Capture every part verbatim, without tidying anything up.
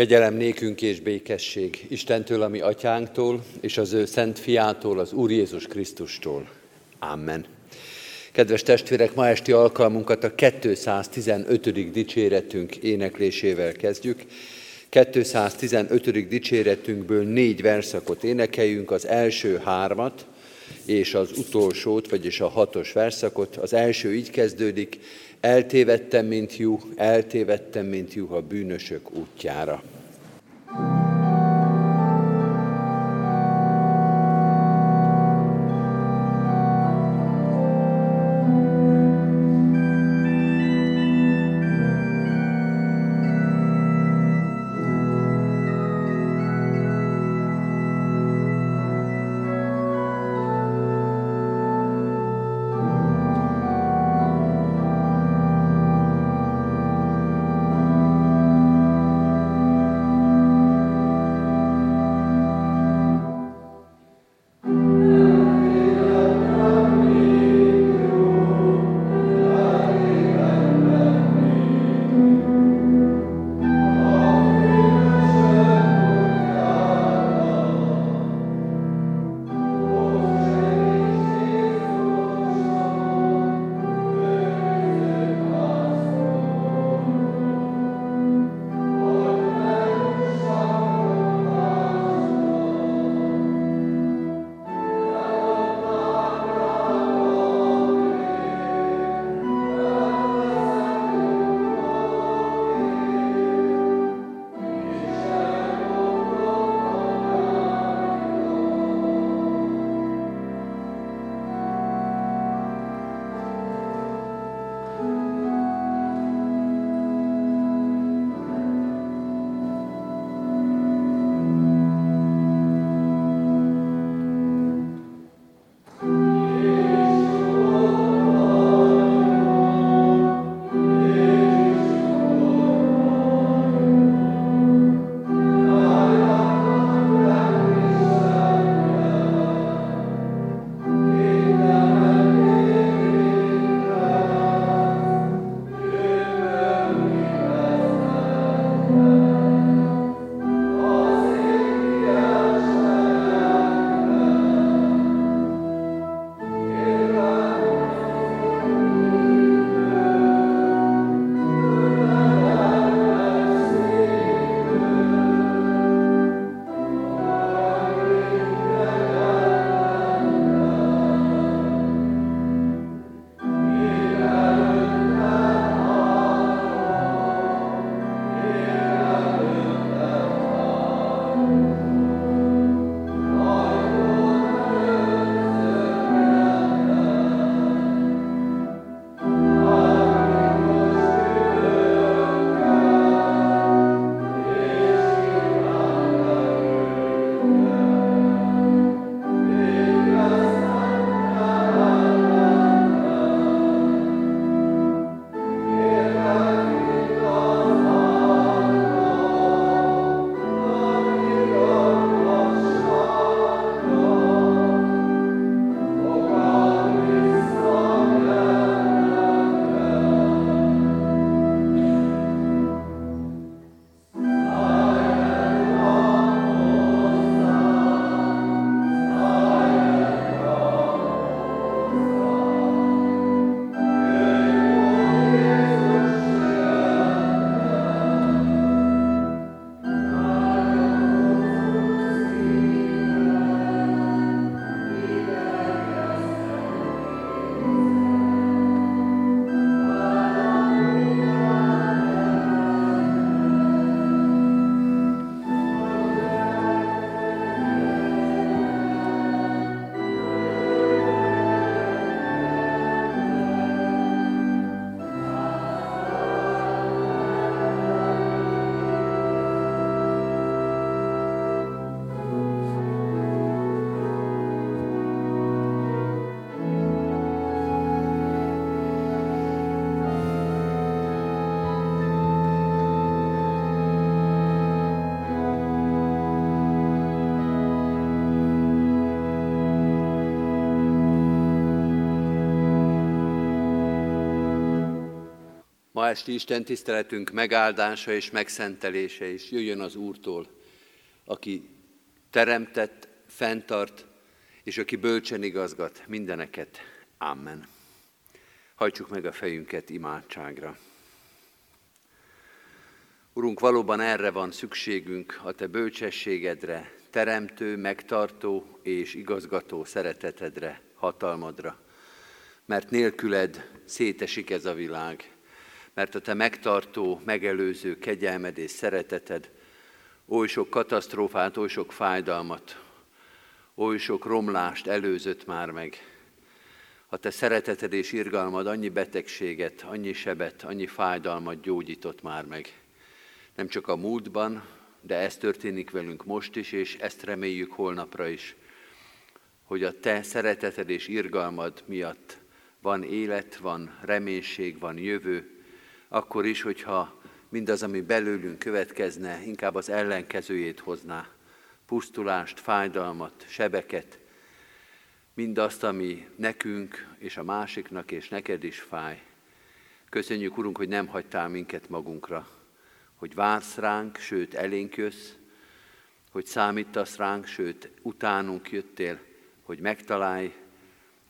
Kegyelem nékünk és békesség Istentől, a mi atyánktól, és az ő szent fiától, az Úr Jézus Krisztustól. Amen. Kedves testvérek, ma esti alkalmunkat a kétszáztizenötödik dicséretünk éneklésével kezdjük. kétszáztizenötödik dicséretünkből négy verszakot énekeljünk, az első hármat és az utolsót, vagyis a hatos verszakot. Az első így kezdődik: eltévedtem, mint juh, eltévedtem, mint juh a bűnösök útjára. ma esti Isten tiszteletünk megáldása és megszentelése is jöjjön az Úrtól, aki teremtett, fenntart, és aki bölcsen igazgat mindeneket. Amen. Hajtsuk meg a fejünket imádságra. Urunk, valóban erre van szükségünk, a Te bölcsességedre, teremtő, megtartó és igazgató szeretetedre, hatalmadra. Mert nélküled szétesik ez a világ, mert a Te megtartó, megelőző kegyelmed és szereteted oly sok katasztrófát, oly sok fájdalmat, oly sok romlást előzött már meg. A Te szereteted és irgalmad annyi betegséget, annyi sebet, annyi fájdalmat gyógyított már meg. Nem csak a múltban, de ez történik velünk most is, és ezt reméljük holnapra is, hogy a Te szereteted és irgalmad miatt van élet, van reménység, van jövő, akkor is, hogyha mindaz, ami belőlünk következne, inkább az ellenkezőjét hozná, pusztulást, fájdalmat, sebeket, mindazt, ami nekünk és a másiknak és neked is fáj. Köszönjük, Urunk, hogy nem hagytál minket magunkra, hogy vársz ránk, sőt elénk jössz, hogy számítasz ránk, sőt utánunk jöttél, hogy megtalálj,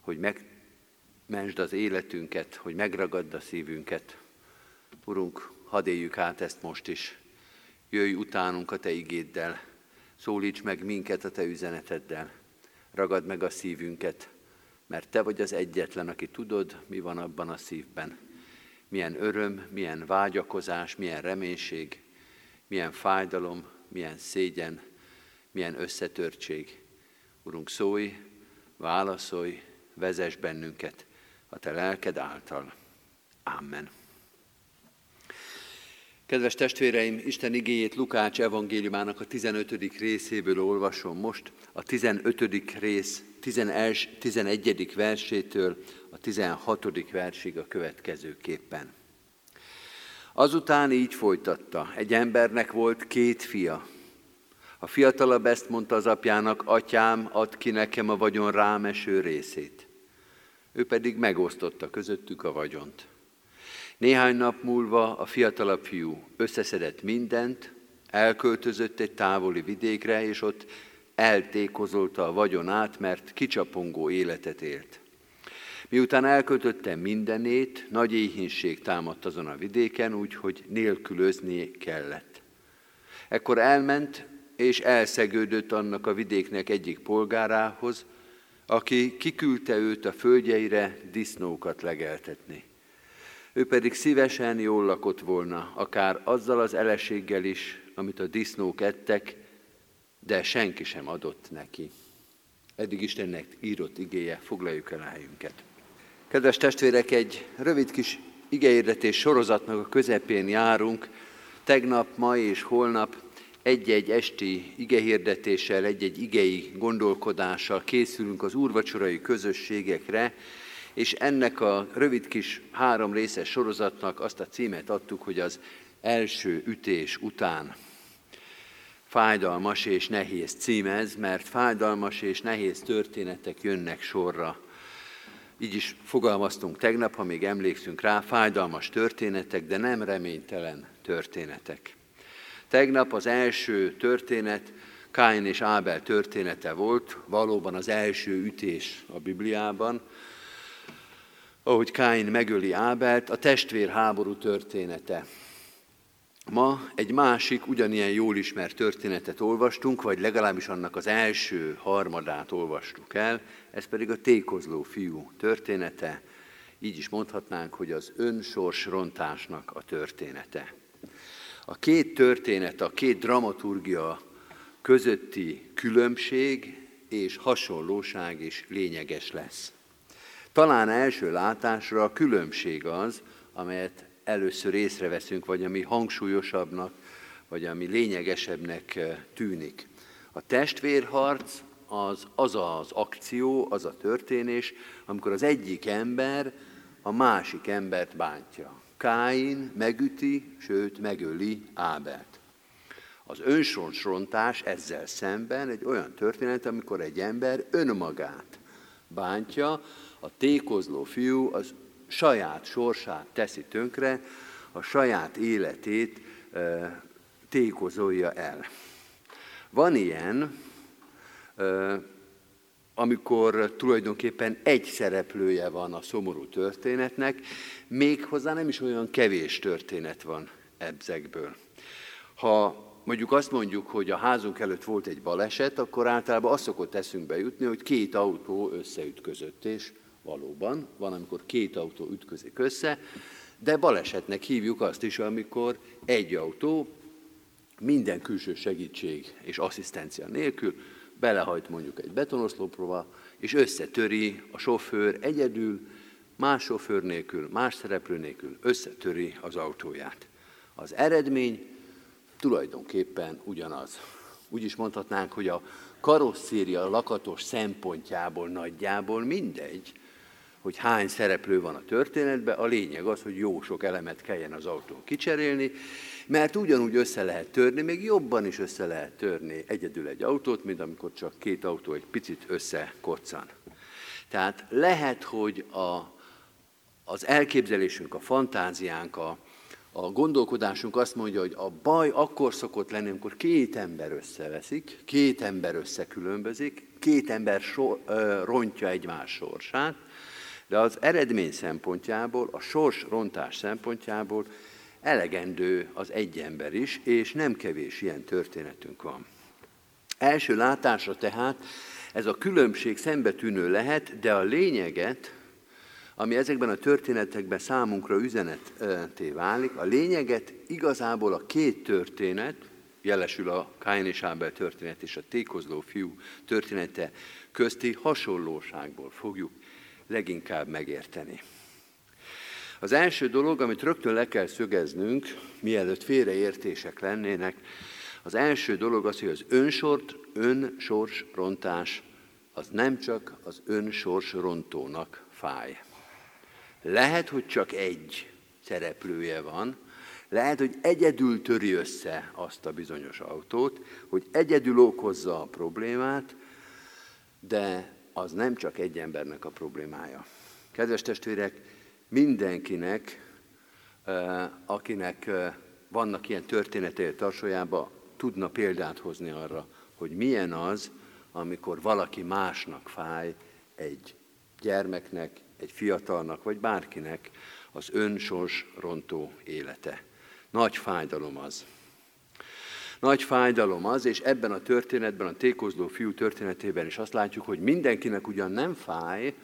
hogy megmentsd az életünket, hogy megragadd a szívünket. Urunk, hadd éljük át ezt most is. Jöjj utánunk a Te igéddel, szólíts meg minket a Te üzeneteddel, ragadd meg a szívünket, mert Te vagy az egyetlen, aki tudod, mi van abban a szívben. Milyen öröm, milyen vágyakozás, milyen reménység, milyen fájdalom, milyen szégyen, milyen összetörtség. Urunk, szólj, válaszolj, vezess bennünket a Te lelked által. Amen. Kedves testvéreim, Isten igéjét Lukács evangéliumának a tizenötödik részéből olvasom most, a tizenötödik rész tizenegyedik versétől a tizenhatodik versig a következőképpen. Azután így folytatta, egy embernek volt két fia. A fiatalabb ezt mondta az apjának, atyám, add ki nekem a vagyon rám eső részét. Ő pedig megosztotta közöttük a vagyont. Néhány nap múlva a fiatalabb fiú összeszedett mindent, elköltözött egy távoli vidékre, és ott eltékozolta a vagyonát, mert kicsapongó életet élt. Miután elköltötte mindenét, nagy éhínség támadt azon a vidéken, úgyhogy nélkülözni kellett. Ekkor elment és elszegődött annak a vidéknek egyik polgárához, aki kiküldte őt a földjeire disznókat legeltetni. Ő pedig szívesen jól lakott volna, akár azzal az eleséggel is, amit a disznók ettek, de senki sem adott neki. Eddig Istennek írott igéje, foglaljuk el a helyünket. Kedves testvérek, egy rövid kis igehirdetés sorozatnak a közepén járunk. Tegnap, ma és holnap egy-egy esti igehirdetéssel, egy-egy igei gondolkodással készülünk az úrvacsorai közösségekre, és ennek a rövid kis három részes sorozatnak azt a címet adtuk, hogy az első ütés után. Fájdalmas és nehéz cím ez, mert fájdalmas és nehéz történetek jönnek sorra. Így is fogalmaztunk tegnap, ha még emlékszünk rá, fájdalmas történetek, de nem reménytelen történetek. Tegnap az első történet Káin és Ábel története volt, valóban az első ütés a Bibliában, ahogy Káin megöli Ábelt, a testvérháború története. Ma egy másik, ugyanilyen jól ismert történetet olvastunk, vagy legalábbis annak az első harmadát olvastuk el, ez pedig a tékozló fiú története, így is mondhatnánk, hogy az önsorsrontásnak a története. A két történet, a két dramaturgia közötti különbség és hasonlóság is lényeges lesz. Talán első látásra a különbség az, amelyet először észreveszünk, vagy ami hangsúlyosabbnak, vagy ami lényegesebbnek tűnik. A testvérharc az az, az akció, az a történés, amikor az egyik ember a másik embert bántja. Káin megüti, sőt megöli Ábelt. Az önsorsrontás ezzel szemben egy olyan történet, amikor egy ember önmagát bántja, a tékozló fiú az saját sorsát teszi tönkre, a saját életét tékozolja el. Van ilyen, amikor tulajdonképpen egy szereplője van a szomorú történetnek, méghozzá nem is olyan kevés történet van ezekből. Ha mondjuk azt mondjuk, hogy a házunk előtt volt egy baleset, akkor általában az szokott eszünkbe jutni, hogy két autó összeütközött, és valóban van, amikor két autó ütközik össze, de balesetnek hívjuk azt is, amikor egy autó minden külső segítség és asszisztencia nélkül belehajt mondjuk egy betonoszlopba, és összetöri a sofőr egyedül, más sofőr nélkül, más szereplő nélkül összetöri az autóját. Az eredmény tulajdonképpen ugyanaz. Úgy is mondhatnánk, hogy a karosszéria lakatos szempontjából nagyjából mindegy, hogy hány szereplő van a történetben, a lényeg az, hogy jó sok elemet kelljen az autón kicserélni, mert ugyanúgy össze lehet törni, még jobban is össze lehet törni egyedül egy autót, mint amikor csak két autó egy picit összekoccan. Tehát lehet, hogy a, az elképzelésünk, a fantáziánk, a, a gondolkodásunk azt mondja, hogy a baj akkor szokott lenni, amikor két ember összeveszik, két ember összekülönbözik, két ember so, ö, rontja egymás sorsát, de az eredmény szempontjából, a sorsrontás szempontjából elegendő az egy ember is, és nem kevés ilyen történetünk van. Első látásra tehát ez a különbség szembetűnő lehet, de a lényeget, ami ezekben a történetekben számunkra üzenetté válik, a lényeget igazából a két történet, jelesül a Káin és Ábel történet és a tékozló fiú története közti hasonlóságból fogjuk leginkább megérteni. Az első dolog, amit rögtön le kell szögeznünk, mielőtt félreértések lennének, az első dolog az, hogy az önsort, önsorsrontás, az nem csak az önsorsrontónak fáj. Lehet, hogy csak egy szereplője van, lehet, hogy egyedül töri össze azt a bizonyos autót, hogy egyedül okozza a problémát, de az nem csak egy embernek a problémája. Kedves testvérek, mindenkinek, akinek vannak ilyen történetei a tarsolyába, tudna példát hozni arra, hogy milyen az, amikor valaki másnak fáj, egy gyermeknek, egy fiatalnak, vagy bárkinek az önsorsrontó élete. Nagy fájdalom az. Nagy fájdalom az, és ebben a történetben, a tékozló fiú történetében is azt látjuk, hogy mindenkinek ugyan nem fáj,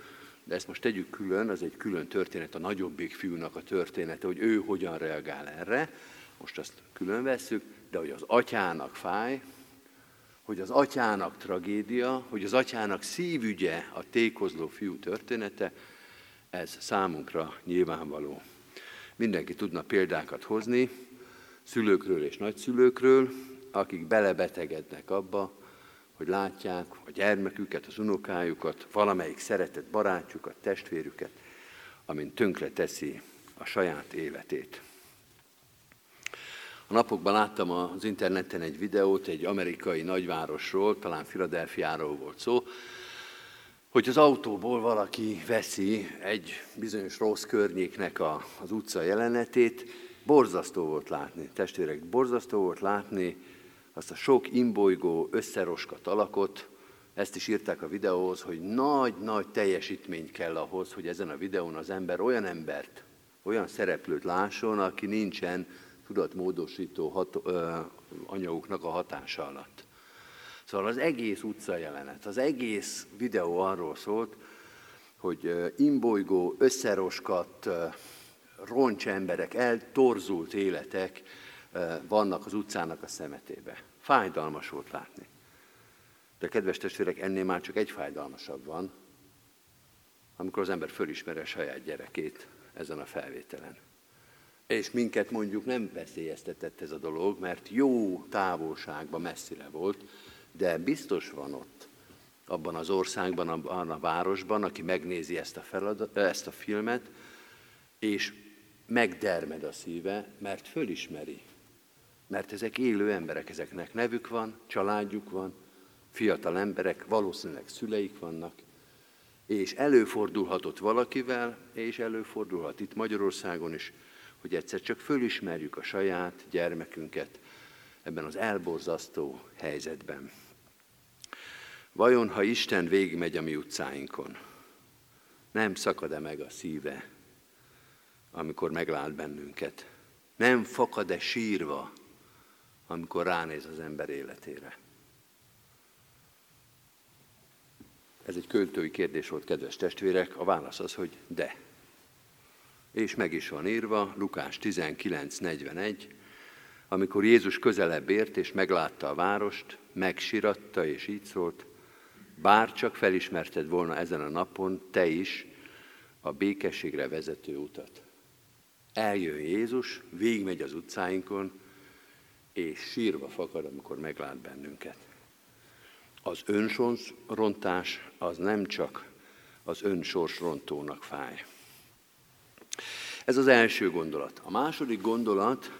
de ezt most tegyük külön, az egy külön történet, a nagyobbik fiúnak a története, hogy ő hogyan reagál erre, most azt külön vesszük, de hogy az atyának fáj, hogy az atyának tragédia, hogy az atyának szívügye a tékozló fiú története, ez számunkra nyilvánvaló. Mindenki tudna példákat hozni szülőkről és nagyszülőkről, akik belebetegednek abba, hogy látják a gyermeküket, az unokájukat, valamelyik szeretett barátjukat, testvérüket, amint tönkre teszi a saját életét. A napokban láttam az interneten egy videót egy amerikai nagyvárosról, talán Philadelphiáról volt szó, hogy az autóból valaki veszi egy bizonyos rossz környéknek a, az utca jelenetét. Borzasztó volt látni, testvérek, borzasztó volt látni azt a sok imbolygó, összeroskat alakot. Ezt is írták a videóhoz, hogy nagy-nagy teljesítmény kell ahhoz, hogy ezen a videón az ember olyan embert, olyan szereplőt lásson, aki nincsen tudatmódosító hat, ö, anyagoknak a hatása alatt. Szóval az egész utca jelenet, az egész videó arról szólt, hogy imbolygó, összeroskat, roncs emberek, eltorzult életek vannak az utcának a szemetébe. Fájdalmas volt látni. De kedves testvérek, ennél már csak egy fájdalmasabb van, amikor az ember fölismeri a saját gyerekét ezen a felvételen. És minket mondjuk nem veszélyeztetett ez a dolog, mert jó távolságban, messzire volt, de biztos van ott, abban az országban, abban a városban, aki megnézi ezt a, feladat, ezt a filmet, és megdermed a szíve, mert fölismeri. Mert ezek élő emberek, ezeknek nevük van, családjuk van, fiatal emberek, valószínűleg szüleik vannak, és előfordulhatott valakivel, és előfordulhat itt Magyarországon is, hogy egyszer csak fölismerjük a saját gyermekünket ebben az elborzasztó helyzetben. Vajon, ha Isten végigmegy a mi utcáinkon, nem szakad-e meg a szíve, amikor meglát bennünket? Nem fakad-e sírva, amikor ránéz az ember életére? Ez egy költői kérdés volt, kedves testvérek, a válasz az, hogy de. És meg is van írva, Lukács tizenkilenc negyvenegy, amikor Jézus közelebb ért és meglátta a várost, megsiratta és így szólt, bár csak felismerted volna ezen a napon te is a békességre vezető utat. Eljön Jézus, végigmegy az utcáinkon, és sírva fakad, amikor meglát bennünket. Az önsorsrontás az nem csak az önsorsrontónak fáj. Ez az első gondolat. A második gondolat,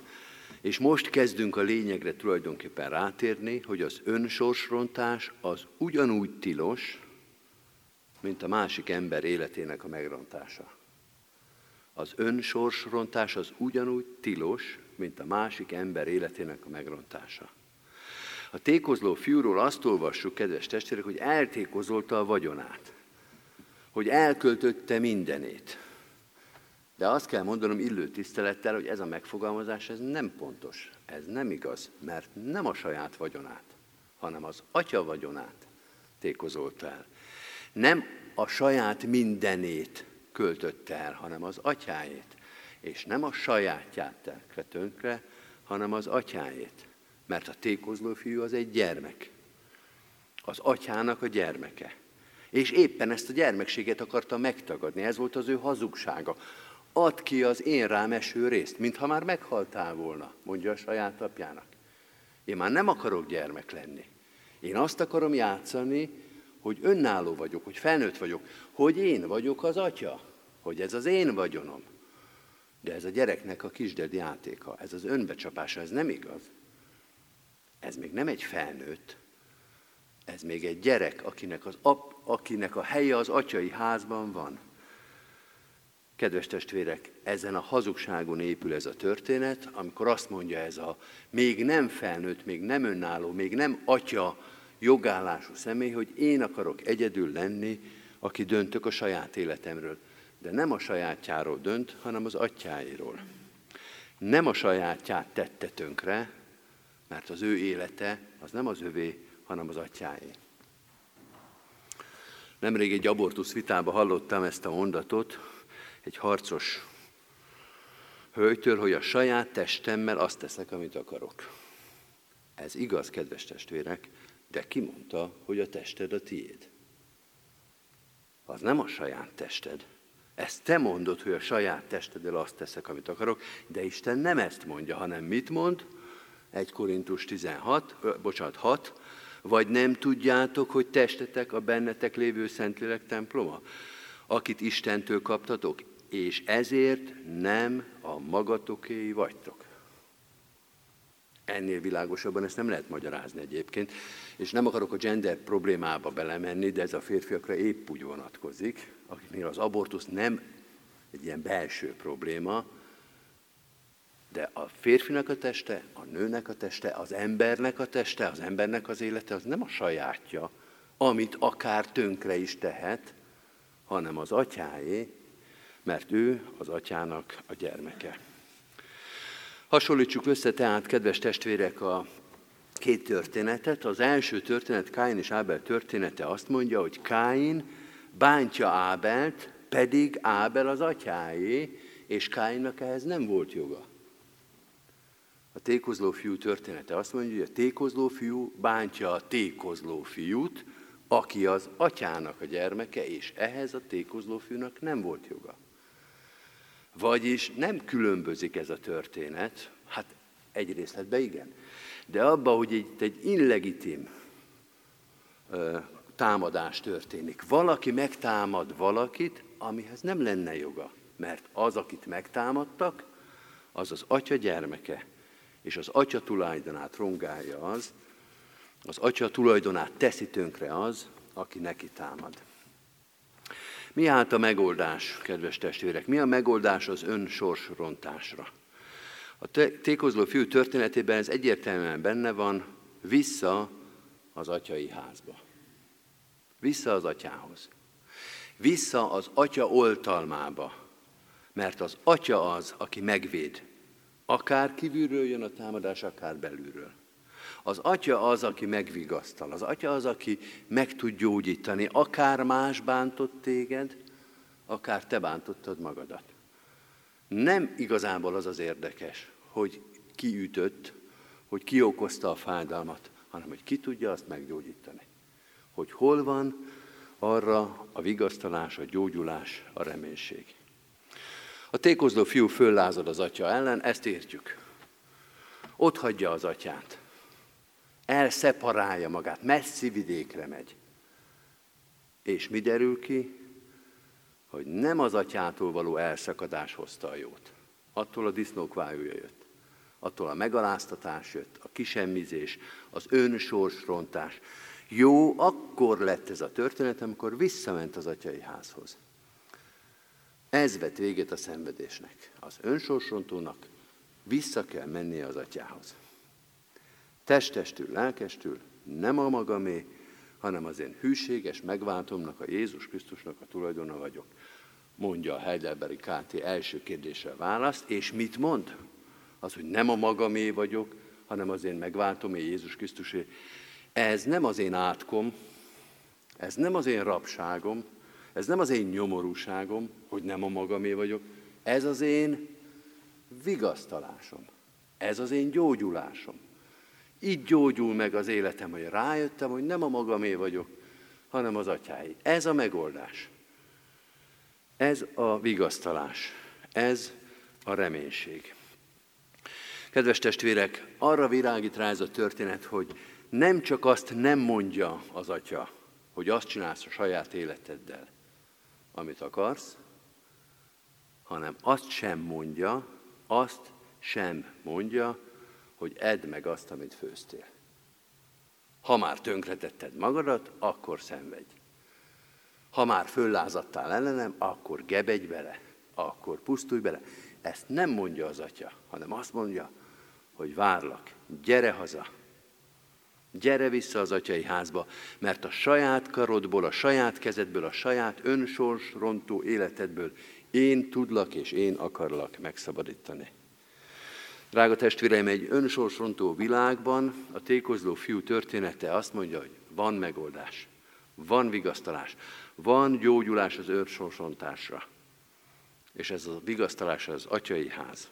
és most kezdünk a lényegre tulajdonképpen rátérni, hogy az önsorsrontás az ugyanúgy tilos, mint a másik ember életének a megrontása. Az önsorsrontás az ugyanúgy tilos, mint a másik ember életének a megrontása. A tékozló fiúról azt olvassuk, kedves testvérek, hogy eltékozolta a vagyonát, hogy elköltötte mindenét. De azt kell mondanom illő tisztelettel, hogy ez a megfogalmazás ez nem pontos, ez nem igaz, mert nem a saját vagyonát, hanem az atya vagyonát tékozolta el. Nem a saját mindenét költötte el, hanem az atyájét. És nem a sajátját tette tönkre, hanem az atyájét. Mert a tékozló fiú az egy gyermek. Az atyának a gyermeke. És éppen ezt a gyermekséget akarta megtagadni. Ez volt az ő hazugsága. Add ki az én rám eső részt, mintha már meghaltál volna, mondja a saját apjának. Én már nem akarok gyermek lenni. Én azt akarom játszani, hogy önálló vagyok, hogy felnőtt vagyok, hogy én vagyok az atya, hogy ez az én vagyonom. De ez a gyereknek a kisded játéka, ez az önbecsapása, ez nem igaz. Ez még nem egy felnőtt, ez még egy gyerek, akinek, az ap, akinek a helye az atyai házban van. Kedves testvérek, ezen a hazugságon épül ez a történet, amikor azt mondja ez a még nem felnőtt, még nem önálló, még nem atya jogállású személy, hogy én akarok egyedül lenni, aki döntök a saját életemről. De nem a sajátjáról dönt, hanem az atyáiról. Nem a sajátját tette tönkre, mert az ő élete az nem az övé, hanem az atyáé. Nemrég egy abortusz vitában hallottam ezt a mondatot egy harcos hölgytől, hogy a saját testemmel azt teszek, amit akarok. Ez igaz, kedves testvérek, de ki mondta, hogy a tested a tiéd? Az nem a saját tested. Ezt te mondod, hogy a saját testeddel azt teszek, amit akarok, de Isten nem ezt mondja, hanem mit mond? egy Korintus tizenhat, bocsánat, hat, vagy nem tudjátok, hogy testetek a bennetek lévő Szentlélek temploma, akit Istentől kaptatok, és ezért nem a magatokéi vagytok. Ennél világosabban ezt nem lehet magyarázni egyébként, és nem akarok a gender problémába belemenni, de ez a férfiakra épp úgy vonatkozik, akiknél az abortusz nem egy ilyen belső probléma, de a férfinak a teste, a nőnek a teste, az embernek a teste, az embernek az élete, az nem a sajátja, amit akár tönkre is tehet, hanem az atyáé, mert ő az atyának a gyermeke. Hasonlítsuk össze tehát, kedves testvérek, a két történetet. Az első történet, Káin és Ábel története azt mondja, hogy Káin bántja Ábelt, pedig Ábel az atyáé, és Káinnak ehhez nem volt joga. A tékozló fiú története azt mondja, hogy a tékozló fiú bántja a tékozló fiút, aki az atyának a gyermeke, és ehhez a tékozló fiúnak nem volt joga. Vagyis nem különbözik ez a történet, hát egy részletben igen, de abban, hogy itt egy illegitim ö, támadás történik. Valaki megtámad valakit, amihez nem lenne joga, mert az, akit megtámadtak, az az atya gyermeke, és az atya tulajdonát rongálja az, az atya tulajdonát teszi tönkre az, aki neki támad. Mi hát a megoldás, kedves testvérek? Mi a megoldás az önsorsrontásra? A tékozló fiú történetében ez egyértelműen benne van, vissza az atyai házba. Vissza az atyához. Vissza az atya oltalmába, mert az atya az, aki megvéd. Akár kívülről jön a támadás, akár belülről. Az atya az, aki megvigasztal. Az atya az, aki meg tud gyógyítani. Akár más bántott téged, akár te bántottad magadat. Nem igazából az az érdekes, hogy ki ütött, hogy ki okozta a fájdalmat, hanem hogy ki tudja azt meggyógyítani. Hogy hol van arra a vigasztalás, a gyógyulás, a reménység. A tékozló fiú föllázad az atya ellen, ezt értjük. Ott hagyja az atyát. Elszeparálja magát, messzi vidékre megy. És mi derül ki? Hogy nem az atyától való elszakadás hozta a jót. Attól a disznókvájúja jött. Attól a megaláztatás jött, a kisemmizés, az önsorsrontás. Jó, akkor lett ez a történet, amikor visszament az atyai házhoz. Ez vet véget a szenvedésnek. Az önsorsrontónak vissza kell mennie az atyához. Testestül, lelkestül, nem a magamé, hanem az én hűséges megváltomnak, a Jézus Krisztusnak a tulajdona vagyok. Mondja a Heidelbergi K T első kérdésre választ, és mit mond? Az, hogy nem a magamé vagyok, hanem az én megváltomé, Jézus Krisztusé. Ez nem az én átkom, ez nem az én rabságom, ez nem az én nyomorúságom, hogy nem a magamé vagyok, ez az én vigasztalásom, ez az én gyógyulásom. Így gyógyul meg az életem, hogy rájöttem, hogy nem a magamé vagyok, hanem az atyái. Ez a megoldás. Ez a vigasztalás. Ez a reménység. Kedves testvérek, arra virágít rá ez a történet, hogy nem csak azt nem mondja az atya, hogy azt csinálsz a saját életeddel, amit akarsz, hanem azt sem mondja, azt sem mondja, hogy edd meg azt, amit főztél. Ha már tönkretetted magadat, akkor szenvedj. Ha már föllázadtál ellenem, akkor gebedj bele, akkor pusztulj bele. Ezt nem mondja az atya, hanem azt mondja, hogy várlak, gyere haza, gyere vissza az atyai házba, mert a saját karodból, a saját kezedből, a saját önsorsrontó életedből én tudlak és én akarlak megszabadítani. Drága testvéreim, egy önsorsrontó világban a tékozló fiú története azt mondja, hogy van megoldás, van vigasztalás, van gyógyulás az önsorsrontásra. És ez a vigasztalás az atyai ház.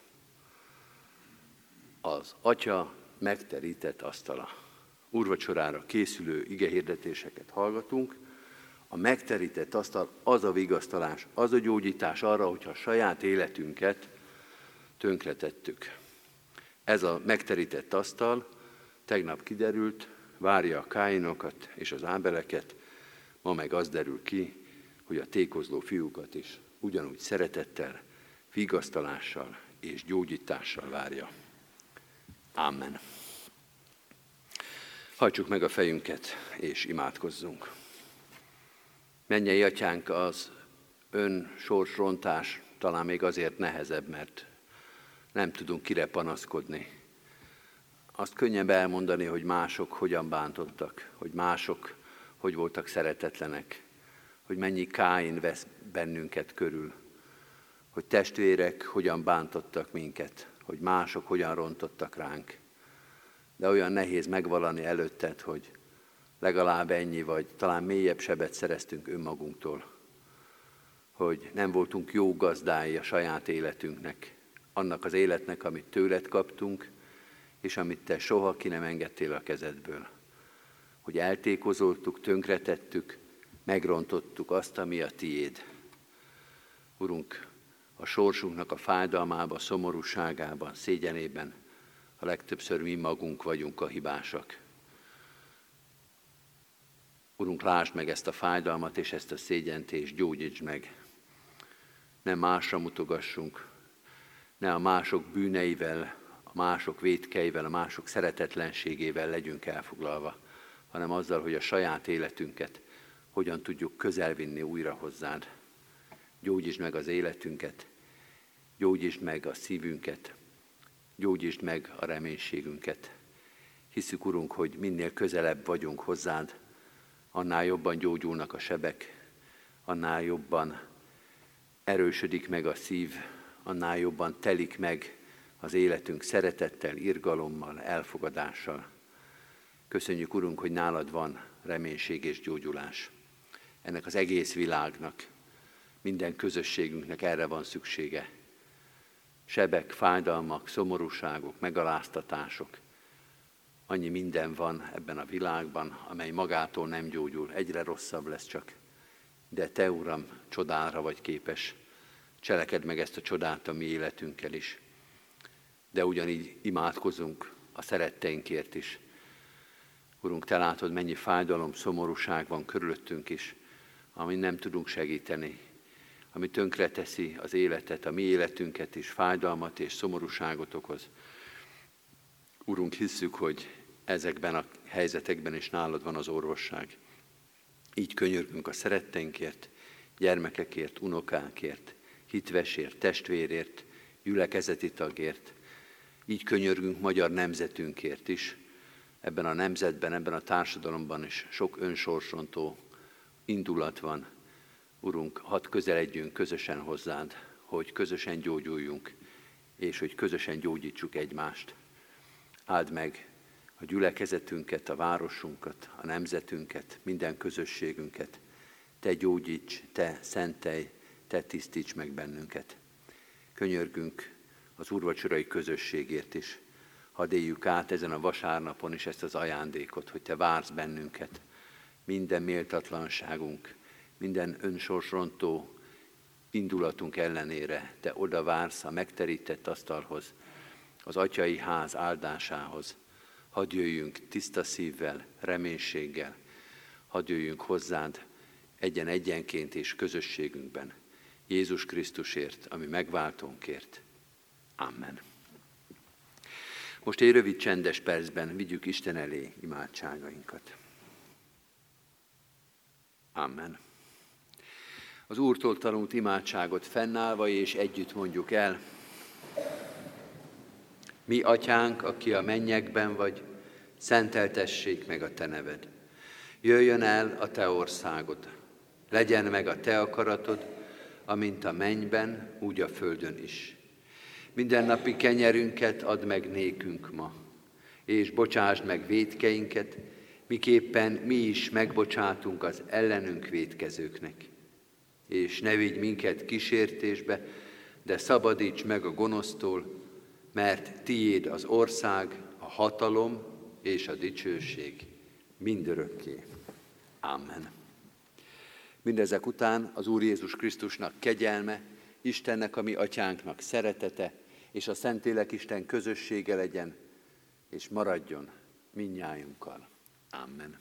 Az atya megterített asztala. Úrvacsorára készülő igehirdetéseket hallgatunk. A megterített asztal az a vigasztalás, az a gyógyítás arra, hogyha a saját életünket tönkretettük. Ez a megterített asztal, tegnap kiderült, várja a Káinokat és az Ábeleket, ma meg az derül ki, hogy a tékozló fiúkat is ugyanúgy szeretettel, vigasztalással és gyógyítással várja. Amen. Hajtsuk meg a fejünket és imádkozzunk. Mennyei atyánk, az önsorsrontás talán még azért nehezebb, mert nem tudunk kire panaszkodni. Azt könnyebb elmondani, hogy mások hogyan bántottak, hogy mások hogy voltak szeretetlenek, hogy mennyi Káin vesz bennünket körül, hogy testvérek hogyan bántottak minket, hogy mások hogyan rontottak ránk. De olyan nehéz megvallani előtted, hogy legalább ennyi vagy, talán mélyebb sebet szereztünk önmagunktól, hogy nem voltunk jó gazdái a saját életünknek, annak az életnek, amit tőled kaptunk, és amit te soha ki nem engedtél a kezedből. Hogy eltékozoltuk, tönkretettük, megrontottuk azt, ami a tiéd. Urunk, a sorsunknak a fájdalmába, szomorúságában, szégyenében a legtöbbször mi magunk vagyunk a hibásak. Urunk, lásd meg ezt a fájdalmat és ezt a szégyent, és gyógyíts meg. Ne másra mutogassunk, ne a mások bűneivel, a mások vétkeivel, a mások szeretetlenségével legyünk elfoglalva, hanem azzal, hogy a saját életünket hogyan tudjuk közelvinni újra hozzád. Gyógyítsd meg az életünket, gyógyítsd meg a szívünket, gyógyítsd meg a reménységünket. Hiszük, Urunk, hogy minél közelebb vagyunk hozzád, annál jobban gyógyulnak a sebek, annál jobban erősödik meg a szív, annál jobban telik meg az életünk szeretettel, irgalommal, elfogadással. Köszönjük, Urunk, hogy nálad van reménység és gyógyulás. Ennek az egész világnak, minden közösségünknek erre van szüksége. Sebek, fájdalmak, szomorúságok, megaláztatások. Annyi minden van ebben a világban, amely magától nem gyógyul, egyre rosszabb lesz csak. De Te, Uram, csodára vagy képes. Cselekedd meg ezt a csodát a mi életünkkel is. De ugyanígy imádkozunk a szeretteinkért is. Urunk, Te látod, mennyi fájdalom, szomorúság van körülöttünk is, amin nem tudunk segíteni, ami tönkreteszi az életet, a mi életünket is, fájdalmat és szomorúságot okoz. Urunk, hisszük, hogy ezekben a helyzetekben is nálad van az orvosság. Így könyörgünk a szeretteinkért, gyermekekért, unokákért, hitvesért, testvérért, gyülekezeti tagért. Így könyörgünk magyar nemzetünkért is. Ebben a nemzetben, ebben a társadalomban is sok önsorsontó indulat van. Urunk, hadd közeledjünk közösen hozzád, hogy közösen gyógyuljunk, és hogy közösen gyógyítsuk egymást. Áld meg a gyülekezetünket, a városunkat, a nemzetünket, minden közösségünket. Te gyógyíts, Te szentelj, Te tisztíts meg bennünket. Könyörgünk az úrvacsorai közösségért is. Hadd éljük át ezen a vasárnapon is ezt az ajándékot, hogy Te vársz bennünket. Minden méltatlanságunk, minden önsorsrontó indulatunk ellenére Te oda vársz a megterített asztalhoz, az atyai ház áldásához. Hadd jöjjünk tiszta szívvel, reménységgel, hadd jöjjünk hozzád egyen-egyenként és közösségünkben. Jézus Krisztusért, ami megváltónkért. Amen. Most egy rövid csendes percben vigyük Isten elé imádságainkat. Amen. Az Úrtól tanult imádságot fennállva és együtt mondjuk el. Mi, Atyánk, aki a mennyekben vagy, szenteltessék meg a Te neved. Jöjjön el a Te országod. Legyen meg a Te akaratod, amint a mennyben, úgy a földön is. Mindennapi kenyerünket add meg nékünk ma, és bocsásd meg vétkeinket, miképpen mi is megbocsátunk az ellenünk vétkezőknek. És ne vigy minket kísértésbe, de szabadíts meg a gonosztól, mert tiéd az ország, a hatalom és a dicsőség mindörökké. Amen. Mindezek után az Úr Jézus Krisztusnak kegyelme, Istennek, a mi Atyánknak szeretete, és a Szentlélek Isten közössége legyen, és maradjon mindnyájunkkal. Amen.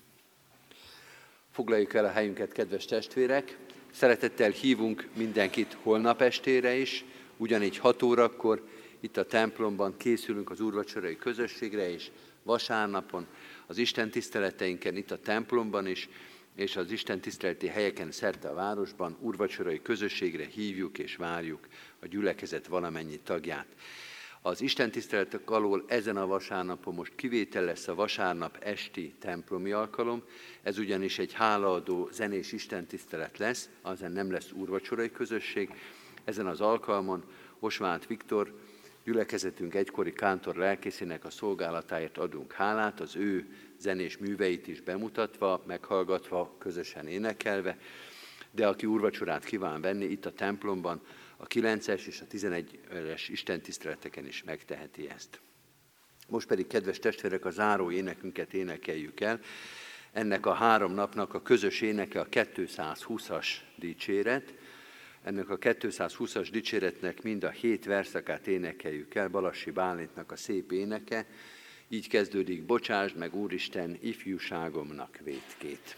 Foglaljuk el a helyünket, kedves testvérek! Szeretettel hívunk mindenkit holnap estére is, ugyanígy hat órakor itt a templomban készülünk az úrvacsorai közösségre, és vasárnapon az Isten tiszteleteinken itt a templomban is, és az Isten tiszteleti helyeken szerte a városban úrvacsorai közösségre hívjuk és várjuk a gyülekezet valamennyi tagját. Az Isten tiszteletek alól ezen a vasárnapon most kivétel lesz a vasárnap esti templomi alkalom, ez ugyanis egy hálaadó zenés Isten tisztelet lesz, azon nem lesz úrvacsorai közösség. Ezen az alkalmon Osváth Viktor, gyülekezetünk egykori kántor lelkészének a szolgálatáért adunk hálát, az ő zenés műveit is bemutatva, meghallgatva, közösen énekelve, de aki úrvacsorát kíván venni itt a templomban, a kilences és a tizenegyes istentiszteleteken is megteheti ezt. Most pedig, kedves testvérek, a záró énekünket énekeljük el. Ennek a három napnak a közös éneke a kétszázhúszas dicséret. Ennek a kétszázhúszas dicséretnek mind a hét verszakát énekeljük el, Balassi Bálintnak a szép éneke. Így kezdődik: Bocsásd meg, Úristen, ifjúságomnak vétkét.